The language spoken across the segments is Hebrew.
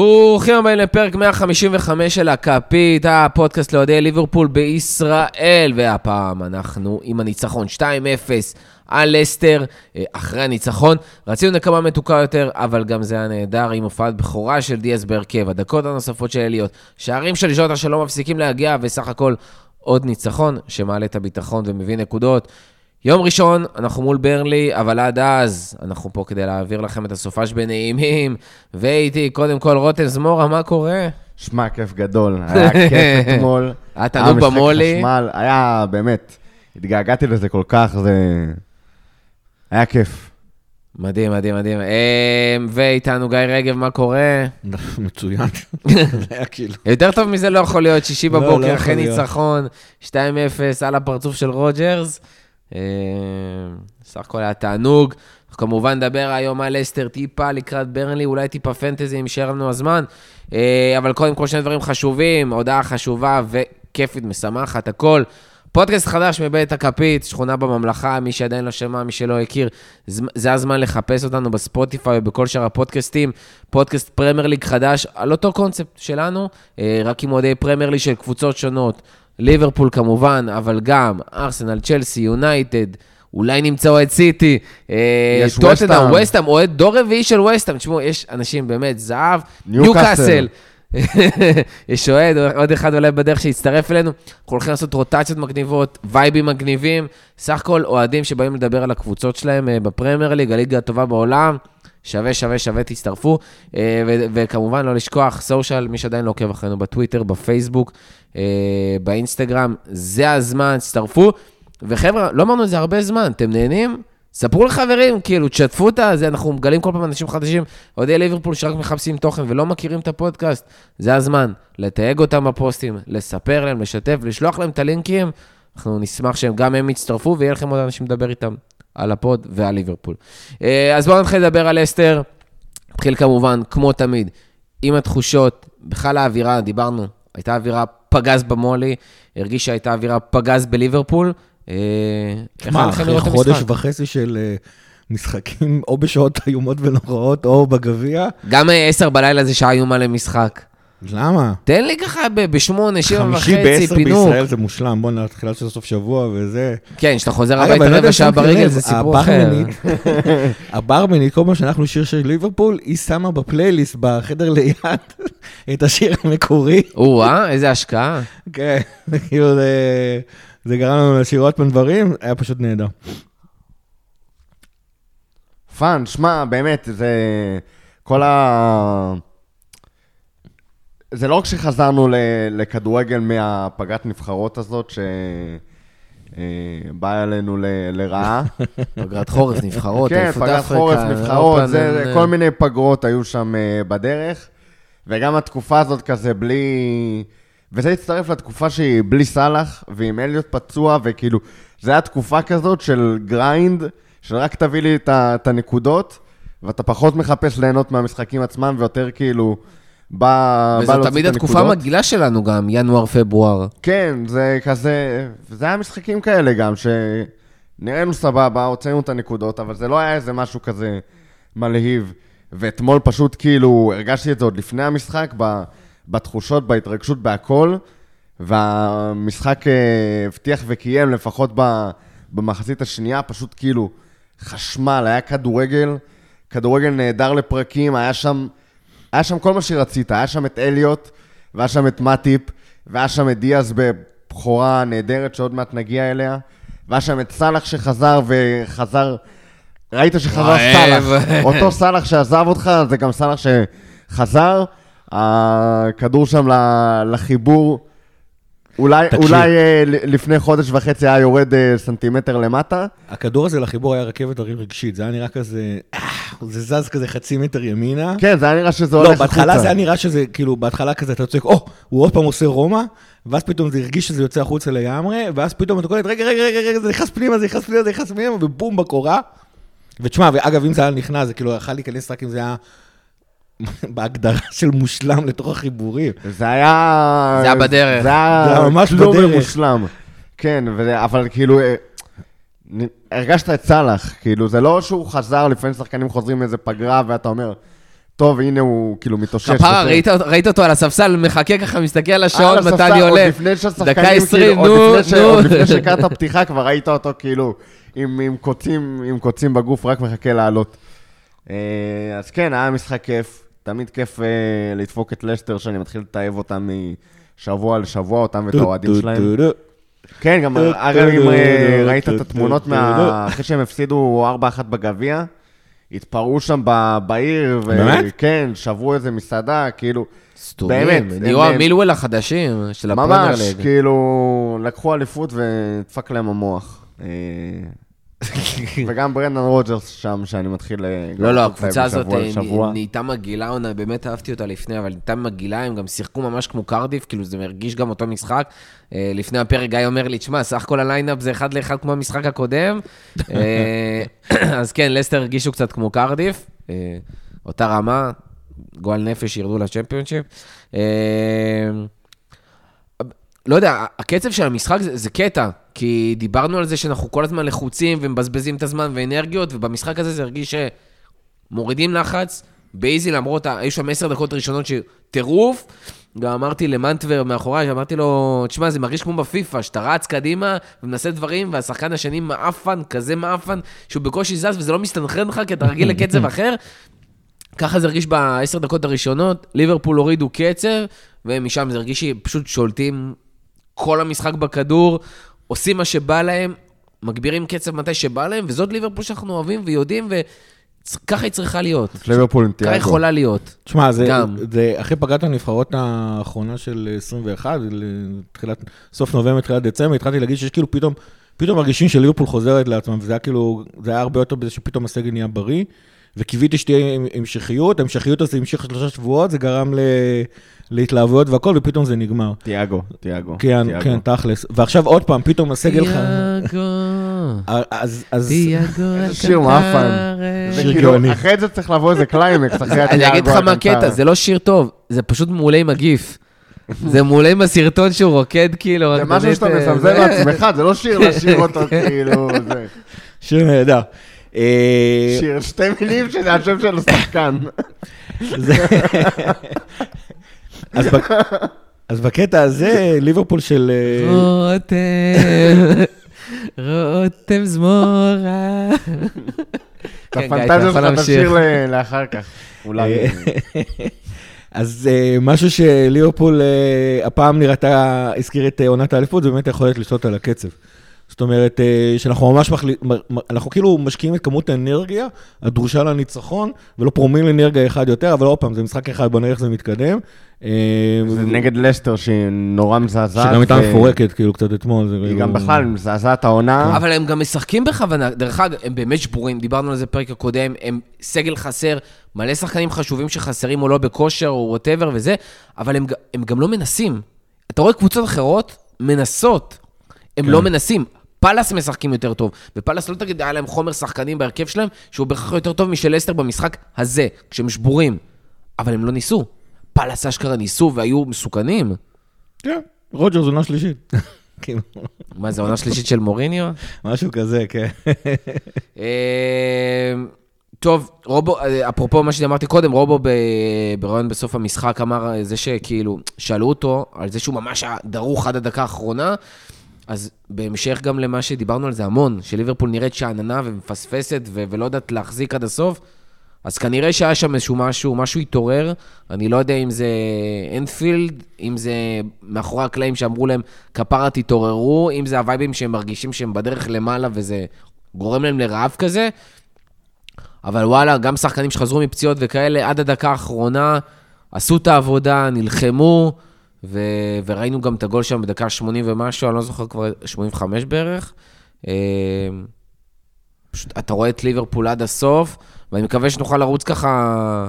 ברוכים הבאים לפרק 155 של הכפית, הפודקאסט לאוהדי ליברפול בישראל, והפעם אנחנו עם הניצחון 2-0 על לסטר. אחרי הניצחון רצינו נקמה מתוקה יותר, אבל גם זה היה נהדר עם הופעת בכורה של דיאז בהרכב, הדקות הנוספות של אליות, שערים של ז'וטה שלא מפסיקים להגיע, וסך הכל עוד ניצחון שמעלה את הביטחון ומביא נקודות. יום ראשון, אנחנו מול ברנלי, אבל עד אז אנחנו פה כדי להעביר לכם את הסופש בנעימים, ואיתי קודם כל רותם זמורה, מה קורה? שמע, כיף גדול, היה כיף אתמול. היה תענוג במולי. היה באמת, התגעגעתי לזה כל כך, זה היה כיף. מדהים, מדהים, מדהים. ואיתנו גיא רגב, מה קורה? מצוין. יותר טוב מזה לא יכול להיות, שישי בבוקר, אחרי ניצחון, 2-0 על הפרצוף של רוג'רס. סך הכל היה תענוג. כמובן נדבר היום על לסטר, טיפה לקראת ברנלי, אולי טיפה פנטזי אם שיהיה לנו הזמן, אבל קודם כל שני דברים חשובים, הודעה חשובה וכיפית משמחת, הכל פודקאסט חדש מבית הכפית, שכונה בממלכה, מי שעדיין לא שמע, מי שלא הכיר, זה הזמן לחפש אותנו בספוטיפיי ובכל שאר הפודקאסטים. פודקאסט פרמייר ליג חדש על אותו קונספט שלנו, רק עם הודעי פרמייר ליג של קבוצות שונות, ליברפול כמובן, אבל גם ארסנל, צ'לסי, יונייטד, אולי נמצאו את סיטי, טוטנהאם, ווסט האם, אוהד דור רביעי של ווסט האם, תשמעו, יש אנשים באמת זהב, ניוקאסל, יש אוהד, עוד אחד אולי בדרך שיצטרף אלינו, אנחנו הולכים לעשות רוטציות מגניבות, וייבים מגניבים, סך הכל אוהדים שבאים לדבר על הקבוצות שלהם בפרמייר ליג, הליגה הטובה בעולם, שווה, תצטרפו, וכמובן לא לשכוח, סושיאל, מי שעדיין לא עוקב אחרינו בטוויטר, בפייסבוק, באינסטגרם, זה הזמן, תצטרפו, וחבר'ה, לא אמרנו את זה הרבה זמן, אתם נהנים? ספרו לחברים, כאילו, תשתפו אותה, אנחנו מגלים כל פעם אנשים חדשים, אוהדי ליברפול שרק מחפשים תוכן ולא מכירים את הפודקאסט, זה הזמן, לתייג אותם בפוסטים, לספר להם, לשתף, לשלוח להם את הלינקים, אנחנו נשמח שהם גם הם יצטרפו, ויהיה לכם עוד אנשים לדבר איתם. על הפוד ועל ליברפול. אז בואו נתחיל לדבר על לסטר. נתחיל כמובן, כמו תמיד, עם התחושות, בכלל האווירה, דיברנו, הייתה אווירה פגז במולי, הרגיש שהייתה אווירה פגז בליברפול. מה, אחרי חודש וחצי של משחקים, או בשעות איומות ונוראות, או בגביע? גם 10 בלילה זה שעה איומה למשחק. למה? תן לי ככה בשמונה, 7:30, פינוק. 50 ב-10 בישראל זה מושלם, בוא נתחילה של סוף שבוע וזה... כן, שאתה חוזר הביתה רבע שעה ברגל, זה סיפור אחר. הברמנית, כל מה שאנחנו שיר של ליברפול, היא שמה בפלייליסט, בחדר ליד, את השיר המקורי. איזה השקעה. כן, כאילו זה גרם לנו לשירות בנברים, היה פשוט נהדר. פאן, שמע, באמת, זה... כל ה... זה לא רק שחזרנו לכדורגל מהפגת נבחרות הזאת שבאה אלינו לרעה. פגרת חורף נבחרות. כן, פגרת חורף נבחרות, כל מיני פגרות היו שם בדרך, וגם התקופה הזאת כזה בלי... וזה הצטרף לתקופה שהיא בלי סלח, ועם אליוט פצוע, וכאילו, זה היה תקופה כזאת של גריינד, שרק תביא לי את הנקודות, ואתה פחות מחפש ליהנות מהמשחקים עצמם, ויותר כאילו... וזו תמיד התקופה המגילה שלנו גם, ינואר, פברואר. כן, זה כזה, זה היה משחקים כאלה גם, שנראינו סבבה, הוצאנו את הנקודות, אבל זה לא היה איזה משהו כזה מלהיב, ואתמול פשוט כאילו, הרגשתי את זה עוד לפני המשחק, בתחושות, בהתרגשות, בהכל, והמשחק הבטיח וקיים, לפחות במחצית השנייה, פשוט כאילו חשמל, היה כדורגל, כדורגל נהדר לפרקים, היה שם כל מה שרצית, היה שם את אליוט, והיה שם את מטיפ, והיה שם את דיאז בבחורה נהדרת שעוד מעט נגיע אליה, והיה שם את סלח שחזר ראית שחזר סלח, אותו סלח שעזב אותך, זה גם סלח שחזר, הכדור שם לחיבור, אולי לפני חודש וחצי היה יורד סנטימטר למטה. הכדור הזה לחיבור היה רכבת הרים רגשית, זה היה נראה כזה... זה זז כזה חצי מטר ימינה. כן, זה היה נראה שזה הולך החוצה. לא, בהתחלה זה היה נראה שזה, כאילו, בהתחלה כזה אתה יוצא, הוא עוד פעם עושה רומא, ואז פתאום זה הרגיש שזה יוצא החוצה לימרי, ואז פתאום אתה קולט, רגע, זה נכנס פנימה, ובום, בקורה. ותשמע, ואגב, אם זה היה נכנס, זה כאילו, יכל להיכנס רק אם זה היה בהגדרה של מושלם לתוך החיבורים. זה היה בדרך. זה היה ממש בדרך. מושלם. כן, אבל כאילו... הרגשת את סלח, כאילו, זה לא שהוא חזר, לפעמים שחקנים חוזרים מאיזה פגרה, ואתה אומר, טוב, הנה הוא כאילו מתאושש. כפרה, ראית אותו על הספסל, מחכה ככה, מסתכל על השעון, מתי אני עולה. דקה 20, עוד לפני שקראת הפתיחה, כבר ראית אותו כאילו, עם קוצים בגוף, רק מחכה לעלות. אז כן, היה משחק כיף. תמיד כיף לדפוק את לסטר, שאני מתחיל לתאב אותם משבוע לשבוע, אותם ואת האוהדים שלהם. כן, גם ראית את התמונות אחרי שהם הפסידו 4-1 בגביע, התפרעו שם בעיר, וכן, שברו איזה מסעדה, כאילו, באמת. נראו המילואל החדשים של הפרמייר ליג. ממש, כאילו, לקחו אליפות ודפק להם המוח. וגם ברנדן רוג'רס שם, שאני מתחיל... לא, הקבוצה הזאת נהייתה מגילה, באמת אהבתי אותה לפני, אבל נהייתה מגילה, הם גם שיחקו ממש כמו קרדיף, כאילו זה מרגיש גם אותו משחק. לפני הפרק גיא אומר לי, תשמע, סך כל הליינאפ זה אחד לאחד כמו המשחק הקודם. אז כן, לסטר הרגישו קצת כמו קרדיף, אותה רמה, גועל נפש ירדו לצ'מפיונשיפ. לא יודע, הקצב של המשחק זה קטע, כי דיברנו על זה שאנחנו כל הזמן לחוצים ומבזבזים את הזמן ואנרגיות, ובמשחק הזה זה הרגיש שמורידים לחץ, באיזי למרות, היו שם 10 דקות ראשונות שטירוף, גם אמרתי למנטבר מאחורי, אמרתי לו, תשמע, זה מרגיש כמו בפיפה, שאתה רץ קדימה ומנסה דברים, והשחקן השני מאפן, כזה מאפן, שהוא בקושי זז וזה לא מסתנכרן לך, כי אתה רגיל לקצב אחר, ככה זה הרגיש ב10 דקות הראשונות, ליברפול הורידו קצב, ומשם זה הרגיש שפשוט שולטים כל המשחק בכדור, עושים מה שבא להם, מגבירים קצב מתי שבא להם, וזאת ליברפול שאנחנו אוהבים ויודעים, וככה היא צריכה להיות. ליברפול עם תיאגו. ככה יכולה להיות. תשמע, זה אחרי פגעת הנבחרות האחרונה של 21, סוף נובמבר, תחילת דצמבר, התחלתי להגיד שיש כאילו פתאום הרגישים של ליברפול חוזרת לעצמם, וזה היה כאילו, זה היה הרבה יותר בזה שפתאום הסגל נהיה בריא, וקיוויתי שתהיה המשכיות, המשכיות הזה המשיך 3 שבועות, זה גרם להתלהבויות והכל, ופתאום זה נגמר. תיאגו. כן, תכלס. ועכשיו עוד פעם, פתאום הסגל... תיאגו. שיר מאפן. שיר גאוני. אחרי זה צריך לבוא איזה קליימקס, אחרי התיאגו. אני אגיד לך מה קטע, זה לא שיר טוב, זה פשוט מעולה עם הגיף. זה מעולה עם הסרטון שהוא רוקד כאילו. זה משהו שאתה מסמזל לעצמך, זה לא שיר לשיר אותו כאילו. שיר נהדר. שיר, 2 מילים שזה השם של השחקן. אז בקטע הזה, ליברפול של... רותם זמורה. את הפנטזיה שאתה תשאיר לאחר כך. אולי. אז משהו שליברפול הפעם נראתה, הזכיר את עונת האליפות, זה באמת יכולת לשלוט על הקצב. זאת אומרת, שאנחנו ממש כאילו משקיעים את כמות האנרגיה הדרושה לניצחון, ולא פרומיל אנרגיה אחד יותר, אבל עוד פעם, זה משחק אחד בנרח, זה מתקדם. זה נגד לסטר שנורא מזעזעת. שגם הייתה מפורקת, כאילו, קצת אתמול. היא גם בכלל מזעזעת העונה. אבל הם גם משחקים בכוונה. דרך אגב, הם באמת שבורים, דיברנו על זה פרק הקודם, הם סגל חסר, מלא שחקנים חשובים שחסרים או לא בכושר או whatever וזה, אבל הם גם לא מנסים. אתה רואה קבוצות אחרות מנסות, הם לא מנסים. פלאס משחקים יותר טוב, ופלאס לא תגיד, היה להם חומר שחקנים בהרכב שלהם, שהוא בהכרח יותר טוב משל לסטר במשחק הזה, כשהם שבורים, אבל הם לא ניסו. פלאס אשכרה ניסו והיו מסוכנים. כן, רוג'רס עונה שלישית. מה, זה עונה שלישית של מוריניו? משהו כזה, כן. טוב, רובו, אפרופו מה שאמרתי קודם, רובו ברעיון בסוף המשחק אמר זה שכאילו, שאלו אותו על זה שהוא ממש דרוך עד הדקה האחרונה, אז בהמשך גם למה שדיברנו על זה המון, שליברפול נראית שעננה ומפספסת ולא יודעת להחזיק עד הסוף, אז כנראה שהיה שם איזשהו משהו התעורר, אני לא יודע אם זה אנפילד, אם זה מאחורי הקלעים שאמרו להם כפרה תתעוררו, אם זה הווייבים שהם מרגישים שהם בדרך למעלה וזה גורם להם לרעב כזה, אבל וואלה, גם שחקנים שחזרו מפציעות וכאלה עד הדקה האחרונה, עשו את העבודה, נלחמו, וראינו גם את הגול שם בדקה 80 ומשהו, אני לא זוכר כבר 85 בערך. פשוט, אתה רואה את ליברפול עד הסוף, ואני מקווה שנוכל לרוץ ככה,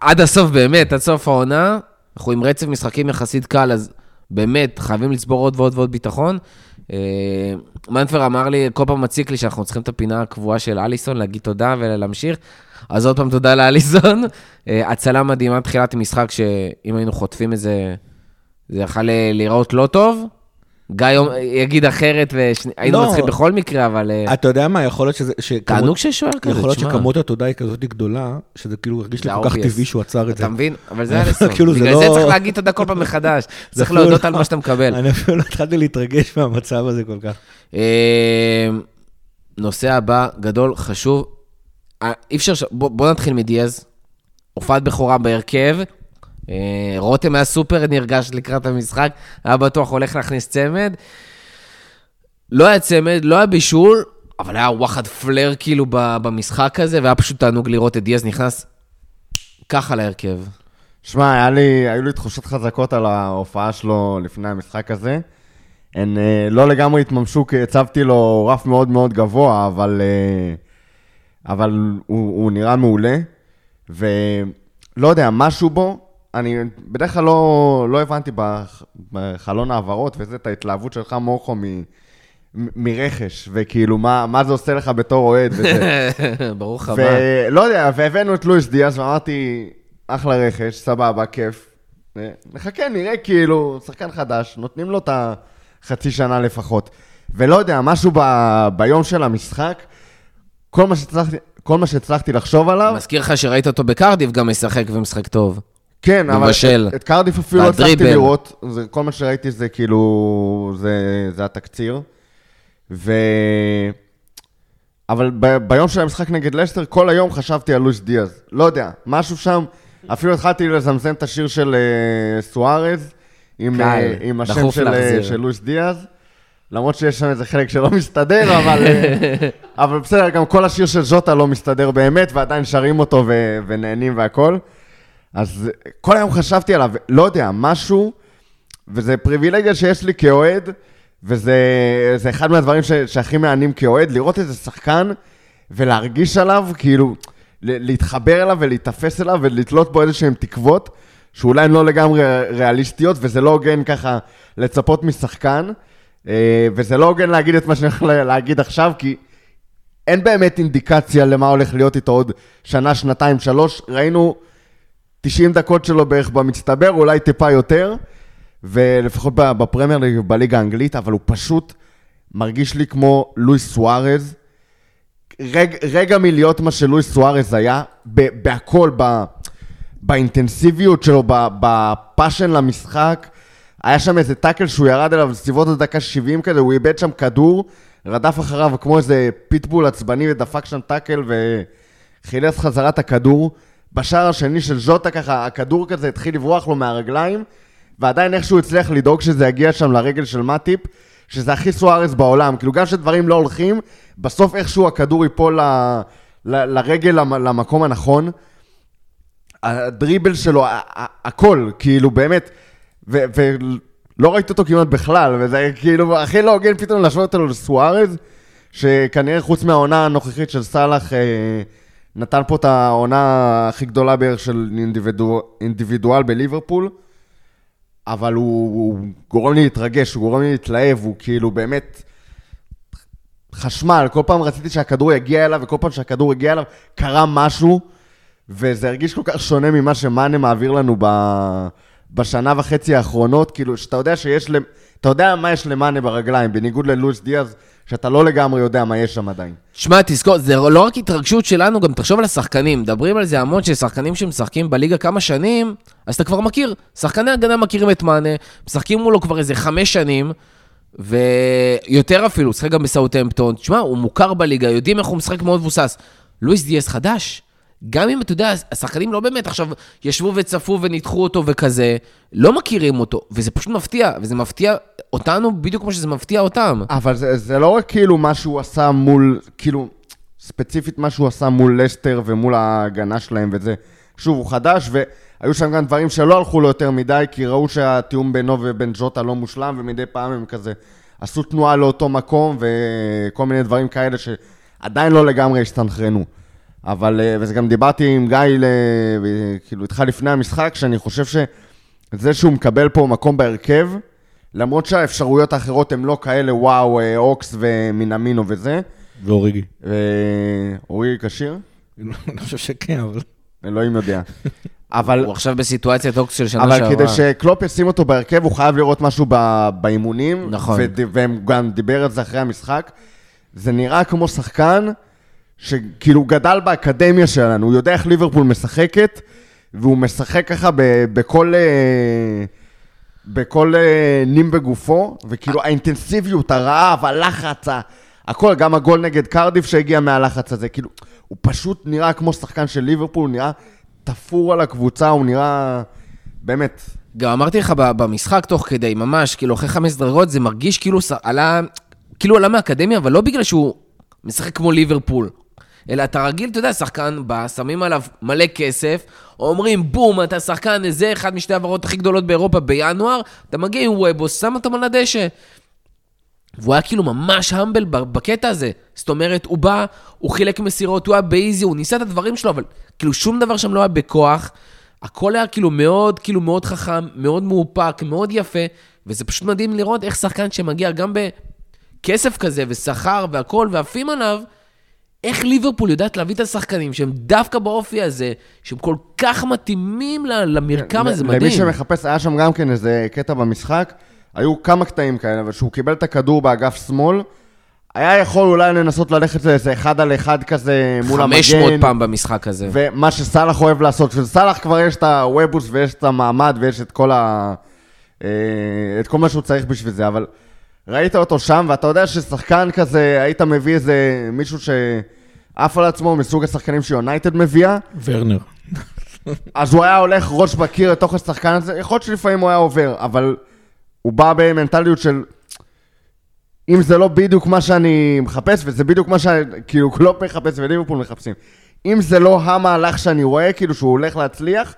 עד הסוף באמת, עד סוף העונה, אנחנו עם רצף משחקים יחסית קל, אז באמת חייבים לצבור עוד ועוד ועוד ביטחון. מנטבר אמר לי, כל פעם מציק לי שאנחנו צריכים את הפינה הקבועה של אליסון, להגיד תודה ולהמשיך, אז עוד פעם תודה לאליסון, הצלה מדהימה תחילת משחק, שאם היינו חוטפים את זה, זה יכול להיראות לא טוב, גיא יגיד אחרת, היינו מצחיקים בכל מקרה, אבל... אתה יודע מה, יכול להיות שזה... תענוג ששוער כזה, יכול להיות שכמות התודעה היא כזאת גדולה, שזה כאילו הרגיש לי כל כך טבעי שהוא עצר את זה. אתה מבין? אבל זה אליסון. בגלל זה צריך להגיד תודה כל פעם מחדש. צריך להודות על מה שאתה מקבל. אני אפילו לא התחלתי להתרגש מהמצב הזה כל כך. נושא הבא, גדול, חשוב. אי אפשר... בוא נתחיל מדיאז. הופעת בחורה בהרכב. רותם היה סופר נרגש לקראת המשחק, היה בטוח הולך להכניס צמד, לא היה צמד, לא היה בישול, אבל היה וואחד פלר כאילו במשחק הזה, והיה פשוט תענוג לראות את דיאז נכנס ככה להרכב. שמע, היו לי תחושות חזקות על ההופעה שלו לפני המשחק הזה, הן לא לגמרי התממשו, כי הצבתי לו רף מאוד מאוד גבוה, אבל הוא נראה מעולה, ולא יודע, משהו בו, אני בדרך כלל לא הבנתי בחלון העברות, וזה את ההתלהבות שלך מורחו מרכש, וכאילו מה זה עושה לך בתור אוהד וזה. ברוך הבא. ולא יודע, והבאנו את לואיס דיאז, ואמרתי, אחלה רכש, סבבה, כיף. נחכה, נראה כאילו, שחקן חדש, נותנים לו את החצי שנה לפחות. ולא יודע, משהו ביום של המשחק, כל מה שהצלחתי לחשוב עליו. מזכיר לך שראית אותו בקרדיף גם משחק ומשחק טוב. כן, אבל את קרדיף אפילו לא הצלחתי לראות, כל מה שראיתי זה כאילו, זה התקציר, אבל ביום של המשחק נגד לסטר, כל היום חשבתי על לואיס דיאז, לא יודע, משהו שם, אפילו התחלתי לזמזם את השיר של סוארז, עם השם של לואיס דיאז, למרות שיש שם איזה חלק שלא מסתדר, אבל בסדר, גם כל השיר של ז'וטה לא מסתדר באמת, ועדיין שרים אותו ונהנים והכל, אז כל היום חשבתי עליו, לא יודע, משהו, וזה פריבילגיה שיש לי כאוהד, וזה אחד מהדברים שהכי מענים כאוהד, לראות איזה שחקן ולהרגיש עליו, כאילו, להתחבר אליו ולהתאפס אליו ולתלות בו איזשהם תקוות, שאולי הן לא לגמרי ריאליסטיות, וזה לא הוגן ככה לצפות משחקן, וזה לא הוגן להגיד את מה שאני יכול להגיד עכשיו, כי אין באמת אינדיקציה למה הולך להיות איתו עוד שנה, שנתיים, שלוש, ראינו... 90 דקות שלו בערך במצטבר, אולי טיפה יותר, ולפחות בפרמייר ליג, בליגה האנגלית, אבל הוא פשוט מרגיש לי כמו לואיס סוארז, רגע מלהיות מה שלואיס סוארז היה, בהכל, באינטנסיביות שלו, בפאשן למשחק, היה שם איזה טאקל שהוא ירד אליו, סביבות הדקה 70 כזה, הוא איבד שם כדור, רדף אחריו כמו איזה פיטבול עצבני, ודפק שם טאקל, וחילץ חזרת הכדור, בשער השני של ז'וטה ככה, הכדור כזה התחיל לברוח לו מהרגליים, ועדיין איכשהו הצליח לדאוג שזה יגיע שם לרגל של מטיפ, שזה הכי סוארס בעולם, כאילו גם שדברים לא הולכים, בסוף איכשהו הכדור ייפול לרגל, למקום הנכון, הדריבל שלו, הכל, כאילו באמת, ולא ראיתי אותו כמעט בכלל, וזה כאילו הכי לא הוגן פתאום להשוות אותו לסוארס, שכנראה חוץ מהעונה הנוכחית של סלאח, נתן פה את העונה הכי גדולה בערך של אינדיבידואל בליברפול, אבל הוא גורם לי להתרגש, הוא גורם לי להתלהב, הוא כאילו באמת חשמל, כל פעם רציתי שהכדור יגיע אליו, וכל פעם שהכדור יגיע אליו קרה משהו, וזה הרגיש כל כך שונה ממה שמאנה מעביר לנו בשנה וחצי האחרונות, כאילו שאתה יודע אתה יודע מה יש למאנה ברגליים, בניגוד ללואיס דיאז, שאתה לא לגמרי יודע מה יש שם עדיין. תשמע, תזכור, זה לא רק התרגשות שלנו, גם תחשוב על השחקנים. מדברים על זה המון ששחקנים שמשחקים בליגה כמה שנים, אז אתה כבר מכיר. שחקני הגנה מכירים את מאנה, משחקים מולו כבר איזה 5 שנים, ויותר אפילו, שחק גם בסאות'המפטון. תשמע, הוא מוכר בליגה, יודעים איך הוא משחק מאוד מבוסס. לואיס דיאז חדש. גם אם אתה יודע, השחקנים לא באמת עכשיו ישבו וצפו וניתחו אותו וכזה, לא מכירים אותו, וזה פשוט מפתיע, וזה מפתיע אותנו בדיוק כמו שזה מפתיע אותם. אבל זה לא רק כאילו מה שהוא עשה מול, כאילו ספציפית מה שהוא עשה מול לסטר ומול ההגנה שלהם וזה. שוב, הוא חדש, והיו שם גם דברים שלא הלכו לו יותר מדי, כי ראו שהתיאום בינו ובין ג'וטה לא מושלם, ומדי פעם הם כזה עשו תנועה לאותו מקום, וכל מיני דברים כאלה שעדיין לא לגמרי הסתנכרנו. אבל, וזה גם דיברתי עם גיא, כאילו איתך לפני המשחק, שאני חושב שזה שהוא מקבל פה מקום בהרכב, למרות שהאפשרויות האחרות הן לא כאלה, וואו, אוקס ומינמינו וזה. ואוריגי. אוריגי קשיר? אני לא חושב שכן, אבל... אלוהים יודע. אבל... הוא עכשיו בסיטואציה טוקס של שנה שעברה. אבל כדי שקלופ ישים אותו בהרכב, הוא חייב לראות משהו באימונים, נכון. והם גם דיבר על זה אחרי המשחק. זה נראה כמו שחקן שכאילו גדל באקדמיה שלנו, הוא יודע איך ליברפול משחקת, והוא משחק ככה בכל נים בגופו, וכאילו האינטנסיביות, הרעב, הלחץ, הכל, גם הגול נגד קרדיף שהגיע מהלחץ הזה, כאילו, הוא פשוט נראה כמו שחקן של ליברפול, הוא נראה תפור על הקבוצה, הוא נראה, באמת. גם אמרתי לך במשחק תוך כדי, ממש, כאילו, אחרי 5 דרגות, זה מרגיש כאילו עלה מהאקדמיה, אבל לא בגלל שהוא משחק כמו ליברפול, אלא אתה רגיל, אתה יודע, שחקן בא, שמים עליו מלא כסף, אומרים, בום, אתה שחקן, זה אחד משתי העברות הכי גדולות באירופה בינואר, אתה מגיע עם וובוס, שם אותם על הדשא. והוא היה כאילו ממש המבל בקטע הזה. זאת אומרת, הוא בא, הוא חילק מסירות, הוא היה באיזי, הוא ניסה את הדברים שלו, אבל כאילו שום דבר שם לא היה בכוח. הכל היה כאילו מאוד חכם, מאוד מאופק, מאוד יפה, וזה פשוט מדהים לראות איך שחקן שמגיע גם בכסף כזה, ושכר והכל, ועפים עליו, איך ליברפול יודעת להביא את השחקנים שהם דווקא באופי הזה, שהם כל כך מתאימים למרקם הזה, מדהים. למי שמחפש, היה שם גם כן איזה קטע במשחק, היו כמה קטעים כאלה, אבל שהוא קיבל את הכדור באגף שמאל, היה יכול אולי לנסות ללכת לאיזה 1-1 כזה מול המגן. 500 פעם במשחק הזה. ומה שסלח אוהב לעשות, שסלח כבר יש את הוויבוס ויש את המעמד ויש את כל מה שהוא צריך בשביל זה, אבל... ראית אותו שם, ואתה יודע ששחקן כזה, היית מביא איזה מישהו שעף על עצמו, מסוג השחקנים שיונייטד מביאה. ורנר. אז הוא היה הולך ראש בקיר לתוך השחקן הזה, יכול להיות שלפעמים הוא היה עובר, אבל הוא בא במנטליות של, אם זה לא בדיוק מה שאני מחפש, וזה בדיוק מה שכאילו קלופ מחפש וליברפול מחפשים, אם זה לא המהלך שאני רואה, כאילו שהוא הולך להצליח,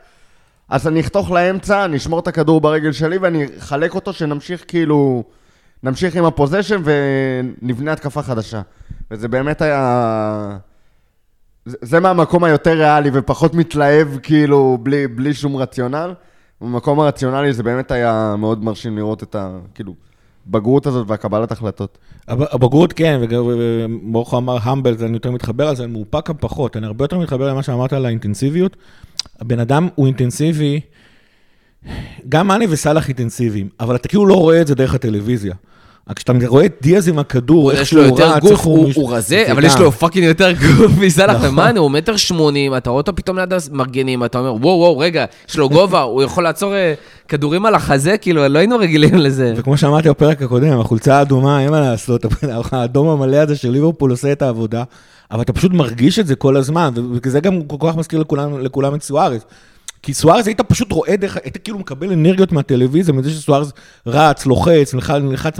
אז אני אחתוך לאמצע, אני אשמור את הכדור ברגל שלי, ואני אחלק אותו שנמשיך כאילו... נמשיך עם הפוזישן ונבנה התקפה חדשה. וזה באמת היה... זה מהמקום היותר ריאלי ופחות מתלהב כאילו בלי שום רציונל. במקום הרציונלי זה באמת היה מאוד מרשים לראות את ה... כאילו, בגרות הזאת והקבלת החלטות. הבגרות כן, ומורך אמר המבל, אני יותר מתחבר על זה, אני מאופק הפחות. אני הרבה יותר מתחבר למה שאמרת על האינטנסיביות. הבן אדם הוא אינטנסיבי, גם אני וסלח אינטנסיביים, אבל אתה כאילו לא רואה את זה דרך הטלוויזיה. כשאתה רואה את דיאז עם הכדור, איך שהוא רץ, איך הוא רזה, אבל יש לו פאקינג יותר גוף מסלח ומאנה, הוא 1.80 מטר, אתה רואה אותו פתאום ליד המרגנים, אתה אומר, וואו, רגע, יש לו גובה, הוא יכול לעצור כדורים על החזה, כאילו, לא היינו רגילים לזה. וכמו שאמרתי בפרק הקודם, החולצה האדומה, אין מה לעשות, האדום המלא הזה של ליברפול עושה את העבודה, אבל אתה פשוט מרגיש את זה כל הזמן, וזה גם כל כך מזכיר לכולם את סוארז. כי סוארז היית פשוט רואה דרך, היית כאילו מקבל אנרגיות מהטלוויזיה, מזה שסוארז רץ, לוחץ,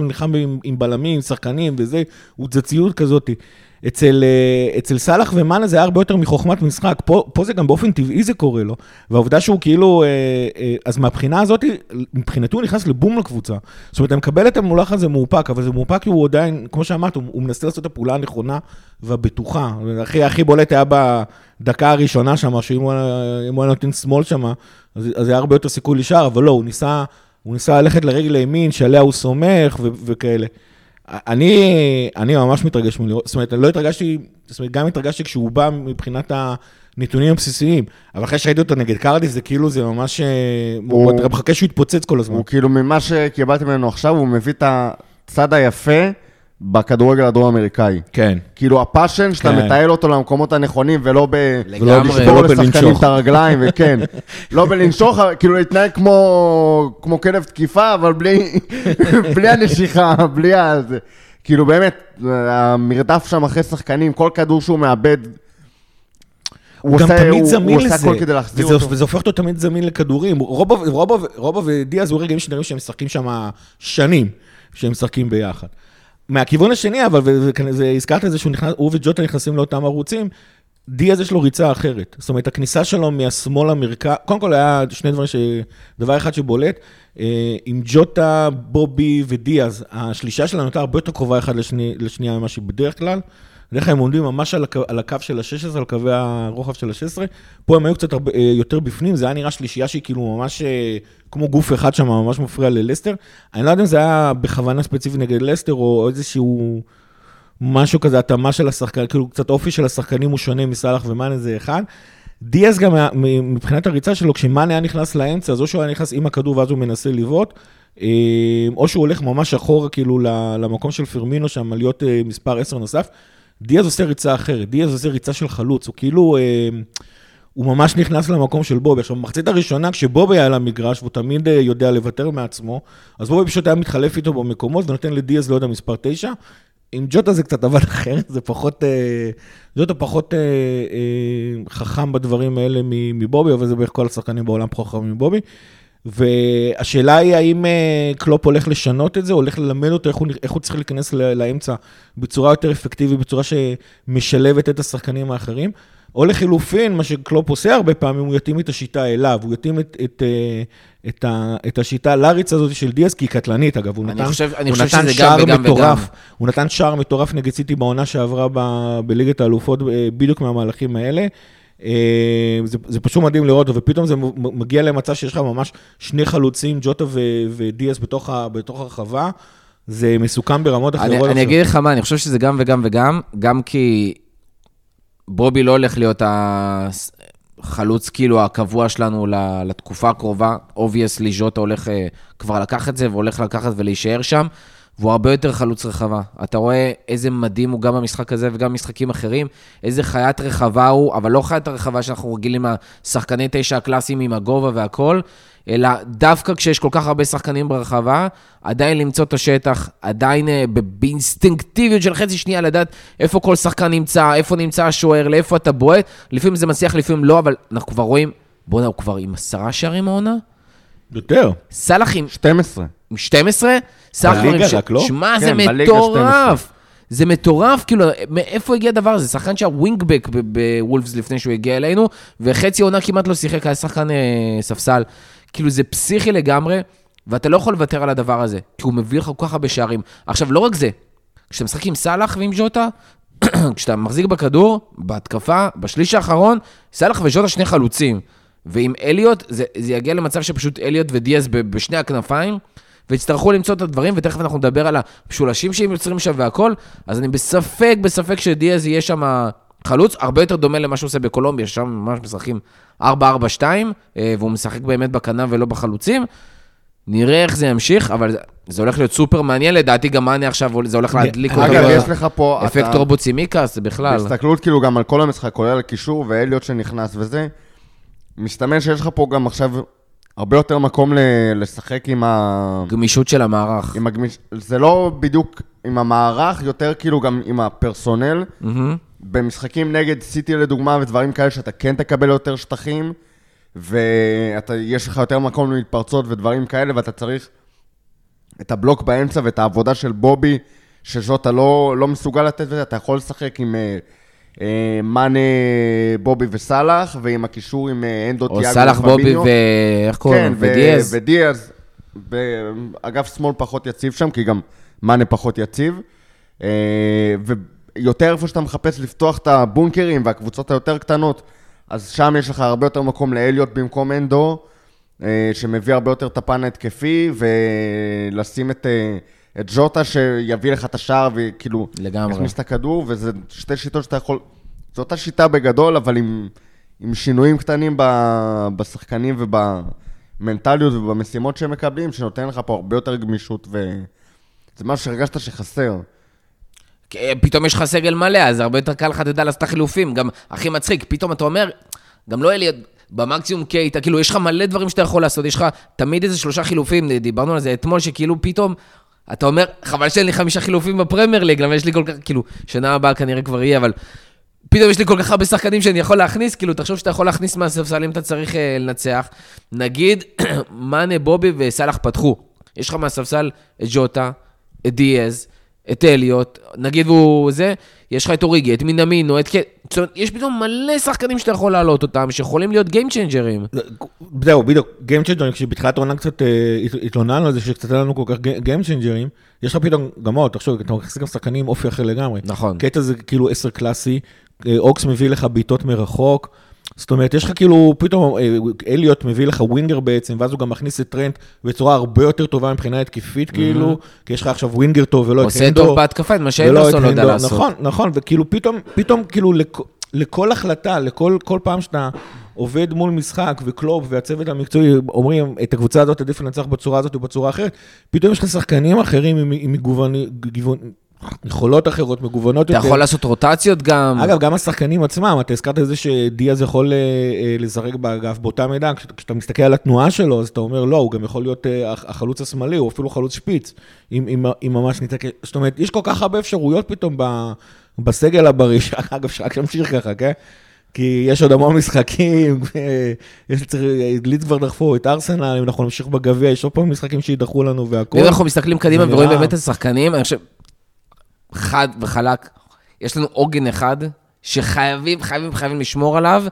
נלחם עם בלמים, שחקנים וזה, זה ציוד כזאת. אצל סלח ומאנה זה היה הרבה יותר מחוכמת משחק, פה זה גם באופן טבעי זה קורה לו, והעובדה שהוא כאילו, אז מהבחינה הזאת, מבחינתו הוא נכנס לבום לקבוצה, זאת אומרת, אתה מקבל את המולך הזה מאופק, אבל זה מאופק כי הוא עדיין, כמו שאמרת, הוא מנסה לעשות את הפעולה הנכונה והבטוחה, הכי בולט היה בדקה הראשונה שם, שאם הוא היה נותן שמאל שם, אז זה היה הרבה יותר סיכוי לשאר, אבל לא, הוא ניסה ללכת לרגל הימין, שעליה הוא סומך וכאלה. אני ממש מתרגש מלראות, זאת אומרת, גם התרגשתי כשהוא בא מבחינת הנתונים הבסיסיים, אבל אחרי שהייתי אותו נגד קרדיף, זה כאילו, זה ממש, הוא מחכה שהוא יתפוצץ כל הזמן. הוא כאילו, ממה שקיבלתי ממנו עכשיו, הוא מביא את הצד היפה בכדורגל הדרום-אמריקאי. כן. כאילו, הפאשן שאתה מתעל אותו למקומות הנכונים, ולא לשבור לשחקנים את הרגליים, וכן. לא בלנשוך, כאילו להתנהג כמו כלב תקיפה, אבל בלי הנשיכה, בלי הזה. כאילו, באמת, המרדף שם אחרי שחקנים, כל כדור שהוא מאבד, הוא עושה כל כדי להחזיר אותו. וזה הופך אותו תמיד זמין לכדורים. רובו ודיאז הוא רגעים שנראים שהם משחקים שם שנים, שהם משחקים ביחד. מהכיוון השני, אבל הזכרת את זה שהוא וג'וטה נכנסים לאותם ערוצים, דיאז יש לו ריצה אחרת. זאת אומרת, הכניסה שלו מהשמאל למרכז, קודם כל היה שני דברים, דבר אחד שבולט, עם ג'וטה, בובי ודיאז, השלישה שלנו הייתה הרבה יותר קרובה אחד לשנייה ממה שבדרך כלל, בדרך כלל הם עומדים ממש על הקו של ה-16, על קווי הרוחב של ה-16, פה הם היו קצת יותר בפנים, זה היה נראה שלישייה שהיא כאילו ממש כמו גוף אחד שם, ממש מפריע ללסטר, אני לא יודע אם זה היה בכוונה ספציפית נגד לסטר, או איזשהו משהו כזה, התאמה של השחקנים, כאילו קצת אופי של השחקנים הוא שונה מסלח ומאנה זה אחד, דיאז גם מבחינת הריצה שלו, כשמאנה היה נכנס לאמצע, אז או שהוא היה נכנס עם הכדור ואז הוא מנסה לבעוט, או שהוא הולך ממש אחורה כאילו למקום של פרמינו, שם להיות מספר 10 נוסף, דיאז עושה ריצה אחרת, דיאז עושה ריצה של חלוץ, הוא כאילו, הוא ממש נכנס למקום של בובי. עכשיו, במחצית הראשונה, כשבובי היה למגרש, והוא תמיד יודע לוותר מעצמו, אז בובי פשוט היה מתחלף איתו במקומות, ונותן לדיאז, לא יודע, מספר 9, עם ג'וטה זה קצת אבל אחר, זה פחות, ג'וטה פחות חכם בדברים האלה מבובי, אבל זה בערך כל השחקנים בעולם פחות חכם מבובי, והשאלה היא האם קלופ הולך לשנות את זה, הולך ללמד אותו איך הוא צריך להיכנס לאמצע בצורה יותר אפקטיבית, בצורה שמשלבת את השחקנים האחרים, או לחילופין, מה שקלופ עושה הרבה פעמים, הוא יתאים את השיטה אליו, הוא יתאים את השיטה לריצה הזאת של דיאז, כי היא קטלנית אגב, הוא נתן שער מטורף, הוא נתן שער מטורף נגד סיטי בעונה שעברה בליגת האלופות, בדיוק מהמהלכים האלה, זה פשוט מדהים לראות, ופתאום זה מגיע למצב שיש לך ממש שני חלוצים, ג'וטה ודיאז בתוך הרחבה, זה מסוכם ברמות אחרות. אני אגיד לך מה, אני חושב שזה גם וגם וגם, גם כי בובי לא הולך להיות החלוץ כאילו הקבוע שלנו לתקופה הקרובה, אובייסלי ז'וטה הולך כבר לקחת זה, והולך לקחת ולהישאר שם, והוא הרבה יותר חלוץ רחבה. אתה רואה איזה מדהים הוא גם במשחק הזה וגם במשחקים אחרים, איזה חיית רחבה הוא, אבל לא חיית הרחבה שאנחנו רגילים השחקני 9 הקלאסיים עם הגובה והכל, אלא דווקא כשיש כל כך הרבה שחקנים ברחבה, עדיין למצוא את השטח, עדיין באינסטינקטיביות של חצי שנייה, לדעת איפה כל שחקן נמצא, איפה נמצא השוער, לאיפה אתה בועט, לפעמים זה מצליח, לפעמים לא, אבל אנחנו כבר רואים, בואו נראה, הוא כבר עם 10 שערים העונה? יותר. סלאח עם 12. עם 12? סלאח כבר עם... שמה, זה מטורף. זה מטורף, כאילו, מאיפה הגיע הדבר הזה? שחקן שהווינגבק בוולפס לפני שהוא הגיע אלינו, וחצי עונה כמעט לא שיחק, היה שחקן ספסל. כאילו זה פסיכי לגמרי, ואתה לא יכול לוותר על הדבר הזה, כי הוא מביא לך כל כך הרבה שערים. עכשיו, לא רק זה, כשאתה משחק עם סלאח ועם ז'וטה, כשאתה מחזיק בכדור, בהתקפה, בשליש האחרון, סלאח וז'וטה שני חלוצים, ועם אליוט, זה יגיע למצב שפשוט אליוט ודיאז בשני הכנפיים, והצטרכו למצוא את הדברים, ותכף אנחנו נדבר על המשולשים שהם יוצרים שם והכל, אז אני בספק שדיאז יהיה שם חלוץ, הרבה יותר דומה למה שהוא עושה בקולומביה, שם ממש משחקים 4-4-2, והוא משחק באמת בכנף ולא בחלוצים, נראה איך זה ימשיך, אבל זה הולך להיות סופר מעניין, לדעתי גם מעניין עכשיו, זה הולך להדליק אותו. אגב, יש לך פה... אפקט רובוצימיקה, זה בכלל. בהסתכלות כאילו גם על כל המשחק, כולל הקישור ואליות שנכנס וזה, מסתמן שיש לך פה גם עכשיו הרבה יותר מקום לשחק עם ה... גמישות של המערך. זה לא בדיוק עם המערך, יותר כאילו גם עם הפרסונל, במשחקים נגד סיטי לדוגמה ודברים כאלה שאתה כן תקבל יותר שטחים ויש לך יותר מקום להתפרצות ודברים כאלה ואתה צריך את הבלוק באמצע ואת העבודה של בובי שז'וטה לא מסוגל לתת וזה, אתה יכול לשחק עם מנה בובי וסלאח ועם הקישור עם אנדו תיאגו או סלאח בובי ודיאז. כן, ודיאז, אגף שמאל פחות יציב שם כי גם מנה פחות יציב יותר איפה שאתה מחפש לפתוח את הבונקרים והקבוצות היותר קטנות, אז שם יש לך הרבה יותר מקום לאליות במקום אנדו, שמביא הרבה יותר את הפן ההתקפי, ולשים את ג'וטה שיביא לך את השער, וכאילו, להכניס את הכדור, וזה שתי שיטות שאתה יכול... זו אותה שיטה בגדול, אבל עם שינויים קטנים בשחקנים ובמנטליות ובמשימות שהם מקבלים, שנותן לך פה הרבה יותר גמישות, וזה משהו שהרגשת שחסר. פתאום יש לך סגל מלא, אז הרבה יותר קל לך תדע לעשות החילופים, גם הכי מצחיק, פתאום אתה אומר, גם לא אלי, במקסימום קייט, כאילו יש לך מלא דברים שאתה יכול לעשות, יש לך תמיד איזה 3 חילופים, דיברנו על זה אתמול, שכאילו פתאום, אתה אומר, חבל שאין לי 5 חילופים בפרמייר ליג, אבל יש לי כל כך, כאילו, שנה הבאה כנראה כבר יהיה, אבל פתאום יש לי כל כך הרבה שחקנים שאני יכול להכניס, כאילו תחשוב שאתה יכול להכניס מהספסל אם אתה צריך לנצח, נגיד, מאנה, בובי וסלאח פתחו, יש לך מהספסל את ג'וטה, את דיאז, את אליות, נגיד הוא זה, יש לך את אוריגי, את מינמינו, יש פתאום מלא שחקנים שאתה יכול להעלות אותם, שיכולים להיות גיים צ'נג'רים. זהו, בדיוק, גיים צ'נג'רים, כשבתחילת עונה קצת התלוננו על זה, שקצת היה לנו כל כך גיים צ'נג'רים, יש לך פתאום, גם עוד, תחשוב, אתה מכניס גם שחקנים אופי אחר לגמרי. נכון. קטע זה כאילו 10 קלאסי, אוקס מביא לך בעיטות מרחוק, זאת אומרת, יש לך כאילו, פתאום אליוט מביא לך ווינגר בעצם, ואז הוא גם מכניס את טרנט בצורה הרבה יותר טובה מבחינה התקיפית, כאילו, כי יש לך עכשיו ווינגר טוב ולא את הנדו. עושה טוב בהתקפה, את מה שאלסון לא יודע לעשות. נכון, וכאילו, פתאום, כאילו, לכל החלטה, לכל פעם שאתה עובד מול משחק וקלופ והצוות המקצועי אומרים, את הקבוצה הזאת עדיף לנצח בצורה הזאת ובצורה אחרת, פתאום יש לך שחקנים אחרים עם יכולות אחרות, מגוונות יותר. אתה יכול לעשות רוטציות גם. אגב, גם השחקנים עצמם, אתה הזכרת את זה שדיאז יכול לזרק באגף באותה מידה, כשאתה מסתכל על התנועה שלו, אז אתה אומר, לא, הוא גם יכול להיות החלוץ השמאלי, הוא אפילו חלוץ שפיץ, אם ממש ניתקל. זאת אומרת, יש כל כך הרבה אפשרויות פתאום בסגל הבריא, אגב, שרק שמשיך ככה, כן? כי יש עוד המון משחקים, ליד כבר דחפו את ארסנל, אם אנחנו נמשיך בגביע, יש עוד פעם משחקים שידחו לנו והכל. אנחנו מסתכלים קדימה ורואים באמת את השחקנים, אני חושב חד וחלק, יש לנו עוגן אחד, שחייבים, חייבים, חייבים לשמור עליו,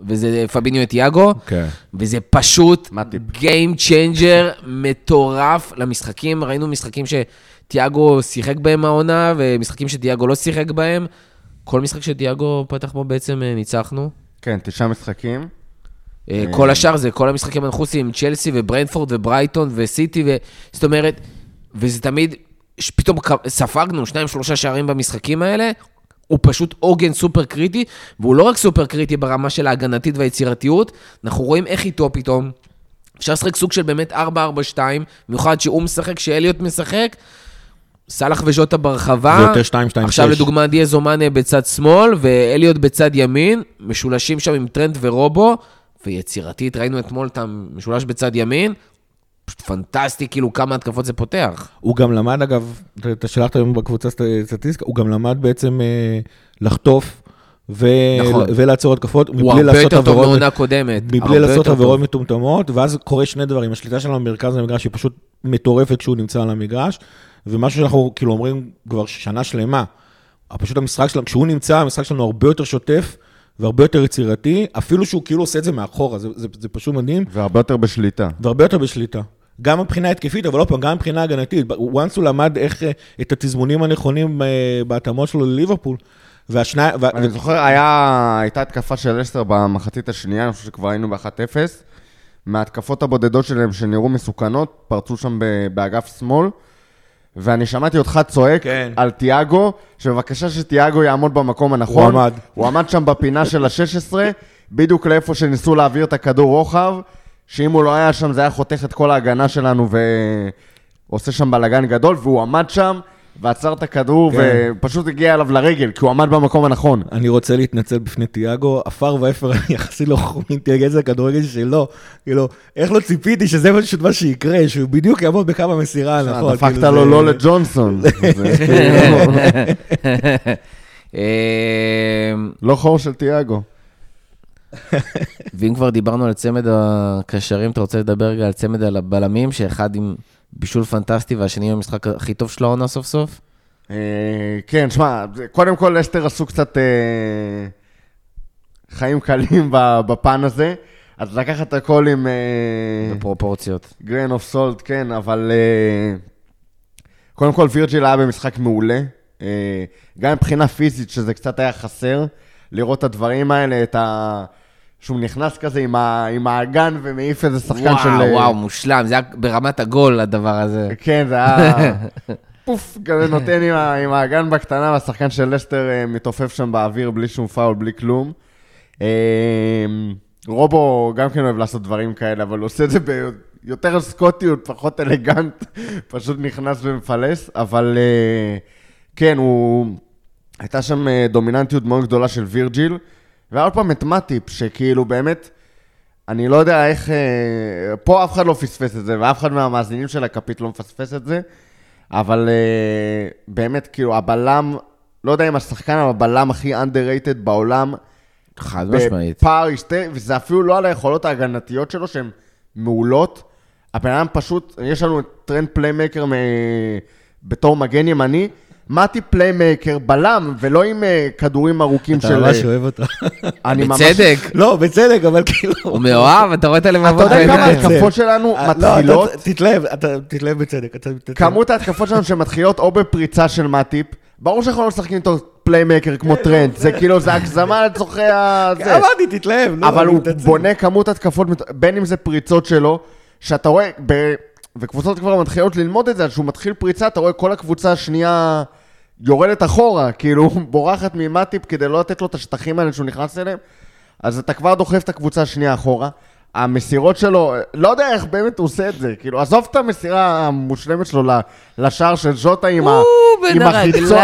וזה פביניו וטיאגו, וזה פשוט גיים צ'יינג'ר מטורף למשחקים, ראינו משחקים שטיאגו שיחק בהם העונה, ומשחקים שטיאגו לא שיחק בהם, כל משחק שטיאגו פתח בו בעצם ניצחנו. כן, 9 משחקים. כל השאר זה, כל המשחקים הנחוסים, צ'לסי וברנפורד וברייטון וסיטי, זאת אומרת, וזה תמיד... שפתאום ספגנו 2-3 שערים במשחקים האלה, הוא פשוט עוגן סופר קריטי, והוא לא רק סופר קריטי ברמה של ההגנתית והיצירתיות, אנחנו רואים איך איתו פתאום, אפשר לשחק סוג של באמת 4-4-2, מיוחד שהוא משחק, שאליות משחק, סלח וז'וטה ברחבה, עכשיו לדוגמה דיאז ומאנה בצד שמאל, ואליות בצד ימין, משולשים שם עם טרנט ורובו, ויצירתית, ראינו אתמול את המשולש בצד ימין, פשוט פנטסטי, כאילו כמה התקפות זה פותח. הוא גם למד, אגב, אתה שלחת היום בקבוצה סטטיסטיקה, הוא גם למד בעצם לחטוף ולעצור התקפות, הוא הרבה יותר טוב מעונה קודמת. מבלי לעשות עבירות מטומטמות, ואז קורה שני דברים, השליטה שלנו במרכז המגרש היא פשוט מטורפת כשהוא נמצא על המגרש, ומשהו שאנחנו כאילו אומרים כבר שנה שלמה, פשוט המשחק שלנו, כשהוא נמצא, המשחק שלנו הרבה יותר שוטף, והרבה יותר יצירתי, אפילו שהוא כאילו עושה את זה מאחורה, זה פשוט מדהים. והרבה יותר בשליטה. והרבה יותר בשליטה. גם מבחינה התקפית, אבל לא פעם, גם מבחינה הגנתית. וואנס הוא למד איך את התזמונים הנכונים בהתאמות שלו לליברפול. אני זוכר, הייתה התקפה של לסטר במחצית השנייה, אני חושב שכבר היינו ב-1-0. מההתקפות הבודדות שלהם שנראו מסוכנות, פרצו שם באגף שמאל, ואני שמעתי אותך צועק על תיאגו, שבבקשה שתיאגו יעמוד במקום הנכון. הוא עמד שם בפינה של ה-16, בדיוק לאיפה שניסו להעביר את הכדור רוחב, שאם הוא לא היה שם זה היה חותך את כל ההגנה שלנו, ועושה שם בלגן גדול, והוא עמד שם, ועצר את הכדור, ופשוט הגיע אליו לרגל, כי הוא עמד במקום הנכון. אני רוצה להתנצל בפני תיאגו, אפר ואפר יחסי לא חומים, תיאגל זה הכדורגל שלו, כאילו, איך לא ציפיתי שזה פשוט מה שיקרה, שהוא בדיוק יעמוד בכמה מסירה, נכון. דפקת לו לא לג'ונסון. לא חור של תיאגו. ואם כבר דיברנו על צמד הקשרים, אתה רוצה לדבר על צמד הבלמים, שאחד עם... בישול פנטסטי, והשני הוא המשחק הכי טוב של העונה סוף סוף? כן, שמע, קודם כל לסטר עשו קצת חיים קלים בפן הזה, אז לקחת הכל עם... בפרופורציות. גרן אוף סולט, כן, אבל... קודם כל וירג'יל היה במשחק מעולה, גם מבחינה פיזית, שזה קצת היה חסר, לראות את הדברים האלה, את ה... שהוא נכנס כזה עם האגן ומעיף איזה שחקן וואו, של... וואו, מושלם, זה היה ברמת הגול הדבר הזה. כן, זה היה פוף, כזה נותן עם האגן בקטנה, והשחקן של לסטר מתעופף שם באוויר בלי שום פאול, בלי כלום. רובו גם כן אוהב לעשות דברים כאלה, אבל הוא עושה את זה ביותר סקוטיות, פחות אלגנט, פשוט נכנס ומפלס, אבל כן, הייתה שם דומיננטיות מאוד גדולה של וירג'יל, ועוד פעם את מטיפ, שכאילו באמת, אני לא יודע איך, פה אף אחד לא פספס את זה, ואף אחד מהמאזינים של הקפית לא מפספס את זה, אבל באמת כאילו הבלם, לא יודע אם השחקן, אבל הבלם הכי underrated בעולם, חד משמעית. וזה אפילו לא על היכולות ההגנתיות שלו, שהן מעולות, הבנם פשוט, יש לנו טרנד פליימקר בתור מגן ימני, מטיפ פליימקר בלם, ולא עם כדורים ארוכים של... אתה ממש אוהב אותה. בצדק. לא, בצדק, אבל כאילו... הוא מאוהב, אתה רואה את הלבבות. אתה יודע כמה התקפות שלנו מתחילות... תתלהב בצדק. כמות ההתקפות שלנו שמתחילות או בפריצה של מטיפ, ברור שאנחנו לא משחקים איתו פליימקר כמו טרנט, זה כאילו, זה הגזמה לצורכי הזה. אמרתי, תתלהב. אבל הוא בונה כמות התקפות, בין אם זה פריצות שלו, שאתה רואה... וקבוצות כבר מתחילות ללמוד את זה, אז שהוא מתחיל פריצה, אתה רואה כל הקבוצה השנייה יורדת אחורה, כאילו בורחת ממטיפ כדי לא לתת לו את השטחים האלה שהוא נכנס אליהם, אז אתה כבר דוחף את הקבוצה שנייה אחורה. המסירות שלו, לא יודע איך באמת הוא עושה את זה, כאילו, עזוב את המסירה המושלמת שלו לשער של ז'וטה עם החיצון,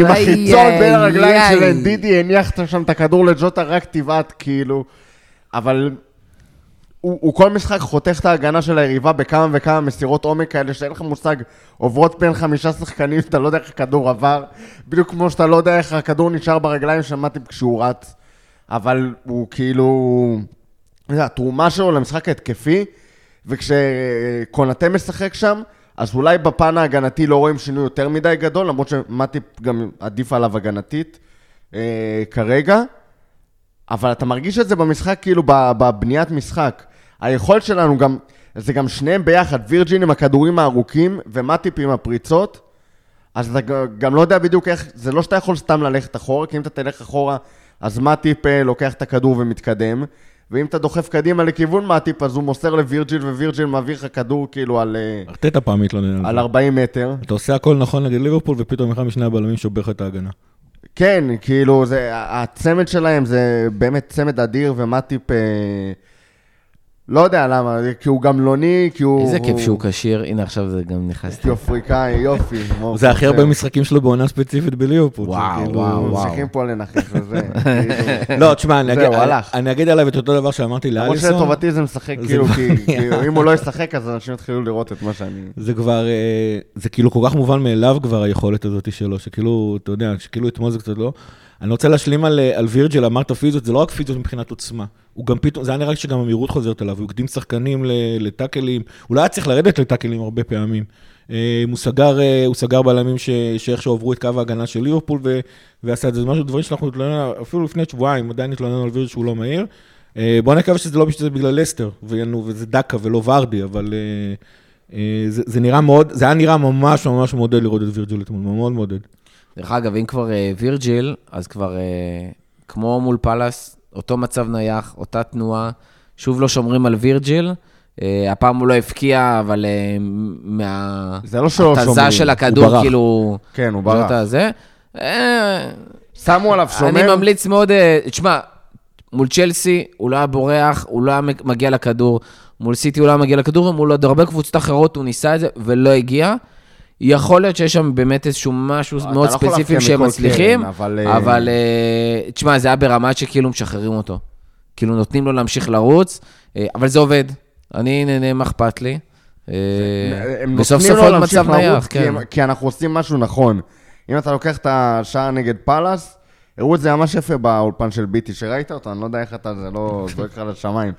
עם החיצון בין הרגליים של דידי, הניח שם את הכדור לז'וטה רק טבעת, כאילו, אבל הוא כל משחק חותך את ההגנה של היריבה בכמה וכמה מסירות עומק כאלה, שאין לך מושג, עוברות בין 5 שחקנים, אתה לא יודע איך הכדור עבר, בדיוק כמו שאתה לא יודע איך הכדור נשאר ברגליים, שמעתם כשהוא רץ, אבל הוא כאילו... התרומה שלו למשחק ההתקפי, וכשקונטה משחק שם, אז אולי בפן ההגנתי לא רואים שינוי יותר מדי גדול, למרות שמטיפ גם עדיף עליו הגנתית כרגע, אבל אתה מרגיש את זה במשחק, כאילו בבניית משחק. היכולת שלנו גם, זה גם שניהם ביחד, וירג'ין עם הכדורים הארוכים, ומטיפ עם הפריצות, אז אתה גם לא יודע בדיוק איך, זה לא שאתה יכול סתם ללכת אחורה, כי אם אתה תלך אחורה, אז מטיפ לוקח את הכדור ומתקדם, ואם אתה דוחף קדימה לכיוון מטיפ, אז הוא מוסר לווירג'יל, ווירג'יל מעביר לך כדור כאילו על... ארטטה פעם התלונן. על 40 מטר. אתה עושה הכל נכון נגד ליברפול, ופתאום אחד משני הבלמים שובח את ההגנה. כן, כאילו, הצמד שלהם זה באמת צמד אדיר, ומטיפ... לא יודע למה, כי הוא גמלוני, כי הוא... איזה כיף שהוא קשיר, הנה עכשיו זה גם נכנס... כי הוא אפריקאי, יופי. זה הכי הרבה משחקים שלו בעונה ספציפית בליברפול. וואו, וואו. משחקים פה לנחש וזה. לא, תשמע, אני אגיד עליו את אותו דבר שאמרתי לאליסון. למרות שלטובתי זה משחק, כאילו, כי אם הוא לא ישחק, אז אנשים יתחילו לראות את מה שאני... זה כבר, זה כאילו כל כך מובן מאליו כבר היכולת הזאת שלו, שכאילו, אתה יודע, שכאילו אתמול זה קצת לא... אני רוצה להשלים על וירג'יל, אמרת פיזיות, זה לא רק פיזיות מבחינת עוצמה, הוא גם פתאום, זה היה נראה שגם המהירות חוזרת עליו, הוא הקדים שחקנים לטאקלים, הוא לא היה צריך לרדת לטאקלים הרבה פעמים, הוא סגר בעלמים שאיך שעוברו את קו ההגנה של ליברפול, ועשה את זה משהו, דברים שאנחנו נתלונן, אפילו לפני שבועיים, עדיין נתלונן על וירג'יל שהוא לא מהיר, בואו נקווה שזה לא בשביל זה בגלל לסטר, וזה דקה ולא ורדי, אבל זה נראה מאוד, זה היה נראה ממש ממש מעודד לראות את וירג'יל אתמול, מאוד מעודד. דרך אגב, אם כבר וירג'יל, אז כבר כמו מול פלאס, אותו מצב נייח, אותה תנועה, שוב לא שומרים על וירג'יל, הפעם הוא לא הפקיע, אבל מהתזה של הכדור, כאילו... כן, הוא ברח. שמו עליו שומר. אני ממליץ מאוד, תשמע, מול צ'לסי, הוא לא היה בורח, הוא לא היה מגיע לכדור, מול סיטי הוא לא היה מגיע לכדור, מול עוד הרבה קבוצות אחרות, הוא ניסה את זה ולא הגיע, יכול להיות שיש שם באמת איזשהו משהו מאוד ספציפי שהם מצליחים, אבל תשמע, זה היה ברמת שכאילו משחררים אותו. כאילו נותנים לו להמשיך לרוץ, אבל זה עובד. אני נהנה, מה אכפת לי. בסוף סוף עוד מצב נייח. כי אנחנו עושים משהו נכון. אם אתה לוקח את השער נגד פלאס, הראו את זה ממש יפה באולפן של ביטי, שראית אותו, אני לא יודע איך אתה, זה לא זורק על השמיים.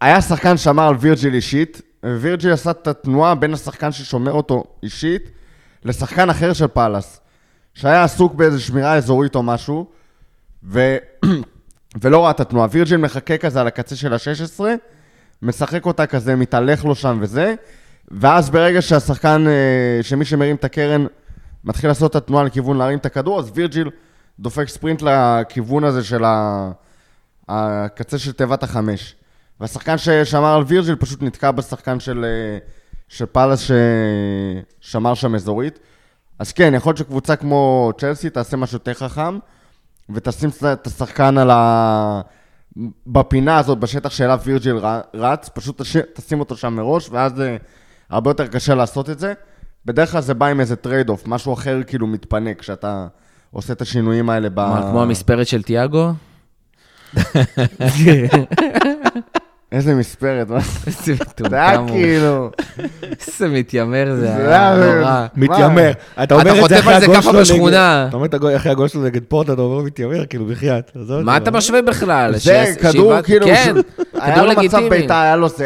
היה שחקן שמר על וירג'יל אישית, וירג'יל עשה את התנועה בין השחקן ששומר אותו אישית לשחקן אחר של פלאס, שהיה עסוק באיזו שמירה אזורית או משהו, ולא ראה את התנועה. וירג'יל מחכה כזה על הקצה של ה-16, משחק אותה כזה, מתהלך לו שם וזה, ואז ברגע שהשחקן, שמי שמרים את הקרן, מתחיל לעשות את התנועה לכיוון להרים את הכדור, אז וירג'יל דופק ספרינט לכיוון הזה של הקצה של תיבת 5. והשחקן ששמר על וירג'יל פשוט נתקע בשחקן של פלאס ששמר שם אזורית. אז כן, יכול להיות שקבוצה כמו צ'לסי תעשה משהו יותר חכם, ותשים את השחקן בפינה הזאת, בשטח שאליו וירג'יל רץ, פשוט תשים אותו שם מראש, ואז זה הרבה יותר קשה לעשות את זה. בדרך כלל זה בא עם איזה טרייד אוף, משהו אחר כאילו מתפנק, כשאתה עושה את השינויים האלה. כמו המספרת של תיאגו? איזה מספרת, מה? זה היה כאילו... איזה מתיימר זה היה נורא. מתיימר. אתה חוטף על זה ככה בשכונה. אתה אומר, אחרי הגול שלו נגד פורט, אתה אומר מתיימר, כאילו, בחייאת. מה אתה משווה בכלל? זה, כדור, כאילו... כן, כדור לגיטימי.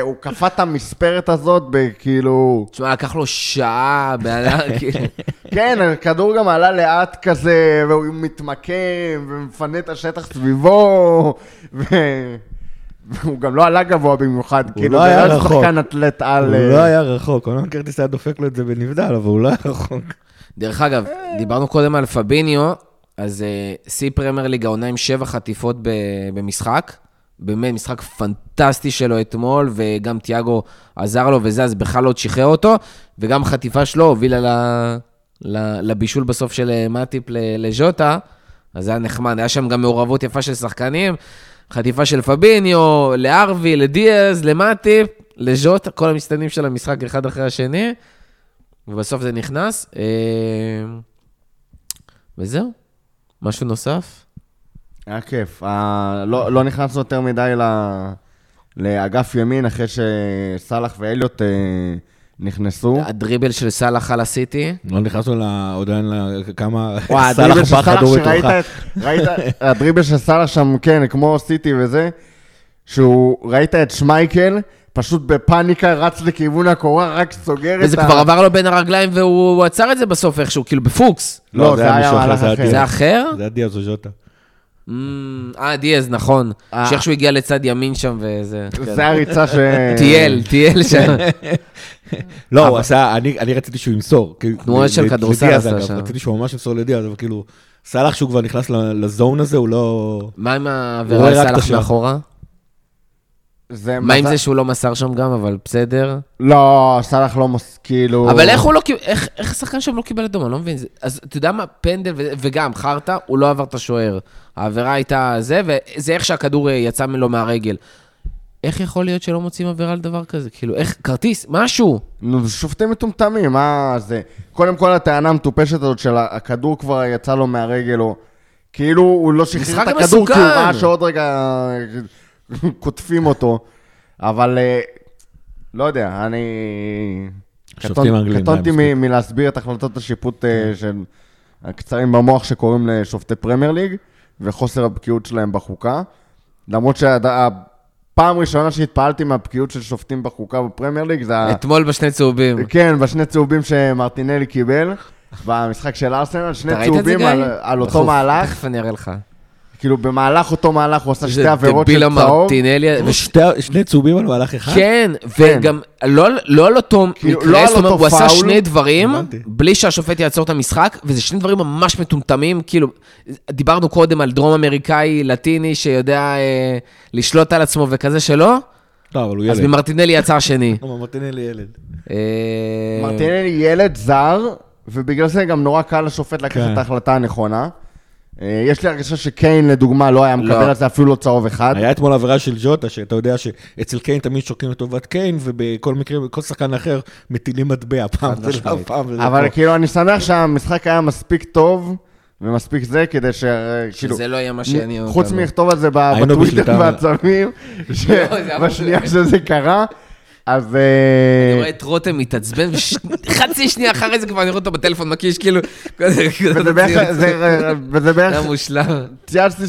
הוא קפא את המספרת הזאת, כאילו... תשמע, לקח לו שעה, בעלה, כאילו... כן, הכדור גם עלה לאט כזה, והוא מתמקם, ומפנה את השטח סביבו, הוא גם לא עלה גבוה במיוחד, הוא לא היה רחוק, הוא לא היה רחוק, הוא לא מכרטיס היה דופק לו את זה בנבדל, אבל הוא לא היה רחוק. דרך אגב, דיברנו קודם על פביניו, אז סי פרמייר ליג העונה עם 7 חטיפות במשחק, באמת משחק פנטסטי שלו אתמול, וגם תיאגו עזר לו וזה, אז בכלל עוד שחרר אותו, וגם חטיפה שלו הובילה לבישול בסוף של מאטיפ לז'וטה, אז זה היה נחמד, היה שם גם מעורבות יפה של שחקנים, חטיפה של פביניו, לארווי, לדיאז, למאטיפ, לז'וטה, כל המסתנים של המשחק אחד אחרי השני, ובסוף זה נכנס, וזהו, משהו נוסף. היה כיף, לא נכנס יותר מדי לאגף ימין, אחרי שסלח ואליות נכנסו. הדריבל של סלח על הסיטי. לא נכנסו עדיין לכמה סלח פחד הוריד אותך. הדריבל של סלח שם, כן, כמו סיטי וזה, שהוא ראית את שמייקל, פשוט בפאניקה, רץ לכיוון הקורה, רק סוגר את ה... וזה כבר עבר לו בין הרגליים, והוא עצר את זה בסוף איכשהו, כאילו בפוקס. לא, זה היה מהלך אחר. זה אחר? זה היה דיאז או ז'וטה. דיאז, נכון. שאיכשהו הגיע לצד ימין שם, וזה... זה הריצה ש... טייל שם. לא, הוא עשה, אני רציתי שהוא ימסור. תנועה של כדורסל עשה שם. רציתי שהוא ממש ימסור לדיאז, אבל כאילו, סלח שהוא כבר נכנס לזון הזה, הוא לא... מה עם העבירה סלח מאחורה? מה אם זה שהוא לא מסר שם גם, אבל בסדר? לא, סלח לא כאילו... אבל איך השחקן שם לא קיבל אדום, אני לא מבין. אז אתה יודע מה, פנדל וגם חרטה, הוא לא עבר את השוער. העבירה הייתה זה, וזה איך שהכדור יצא מלו מהרגל. איך יכול להיות שלא מוצאים עבירה על דבר כזה? כאילו, איך, כרטיס, משהו? שופטים מטומטמים, מה זה? קודם כל הטענה המטופשת הזאת של הכדור כבר יצא לו מהרגל, או כאילו הוא לא שחרר את הכדור, כי הוא ראה שעוד רגע... כותפים אותו, אבל לא יודע, אני קטונתי מלהסביר את החלטות השיפוט של הקצרים במוח שקוראים לשופטי פרמייר ליג, וחוסר הבקיאות שלהם בחוקה, למרות שהפעם ראשונה שהתפעלתי מהבקיאות של שופטים בחוקה בפרמייר ליג, זה... אתמול בשני צהובים. כן, בשני צהובים שמרטינלי קיבל, במשחק של ארסנל, שני צהובים על אותו מהלך. תכף אני אראה לך. כאילו במהלך אותו מהלך הוא עשה שתי עבירות של צהוב. ושני צהובים על מהלך אחד? כן, וגם לא על אותו מקרה, זאת אומרת, הוא עשה שני דברים, בלי שהשופט יעצור את המשחק, וזה שני דברים ממש מטומטמים, כאילו, דיברנו קודם על דרום אמריקאי, לטיני, שיודע לשלוט על עצמו וכזה שלא, אז ממרטינלי יצר שני. מרטינלי ילד. מרטינלי ילד זר, ובגלל זה גם נורא קל לשופט לקחת את ההחלטה הנכונה, יש לי הרגשה שקיין, לדוגמה, לא היה מקבל את זה אפילו לא צהוב אחד. היה אתמול עבירה של ג'וטה, שאתה יודע שאצל קיין תמיד שורקים לטובת קיין, ובכל מקרה, בכל שחקן אחר, מטילים מטבע פעם. אבל כאילו, אני שמח שהמשחק היה מספיק טוב, ומספיק זה, כדי ש... שזה לא יהיה מה שאני... חוץ מכתוב על זה בטוויטר והצמים, בשנייה שזה קרה, אז... אני רואה את רותם מתעצבן, חצי שנייה אחרי זה כבר אני רואה אותו בטלפון מקיש, כאילו... וזה בערך... היה מושלם. צייצתי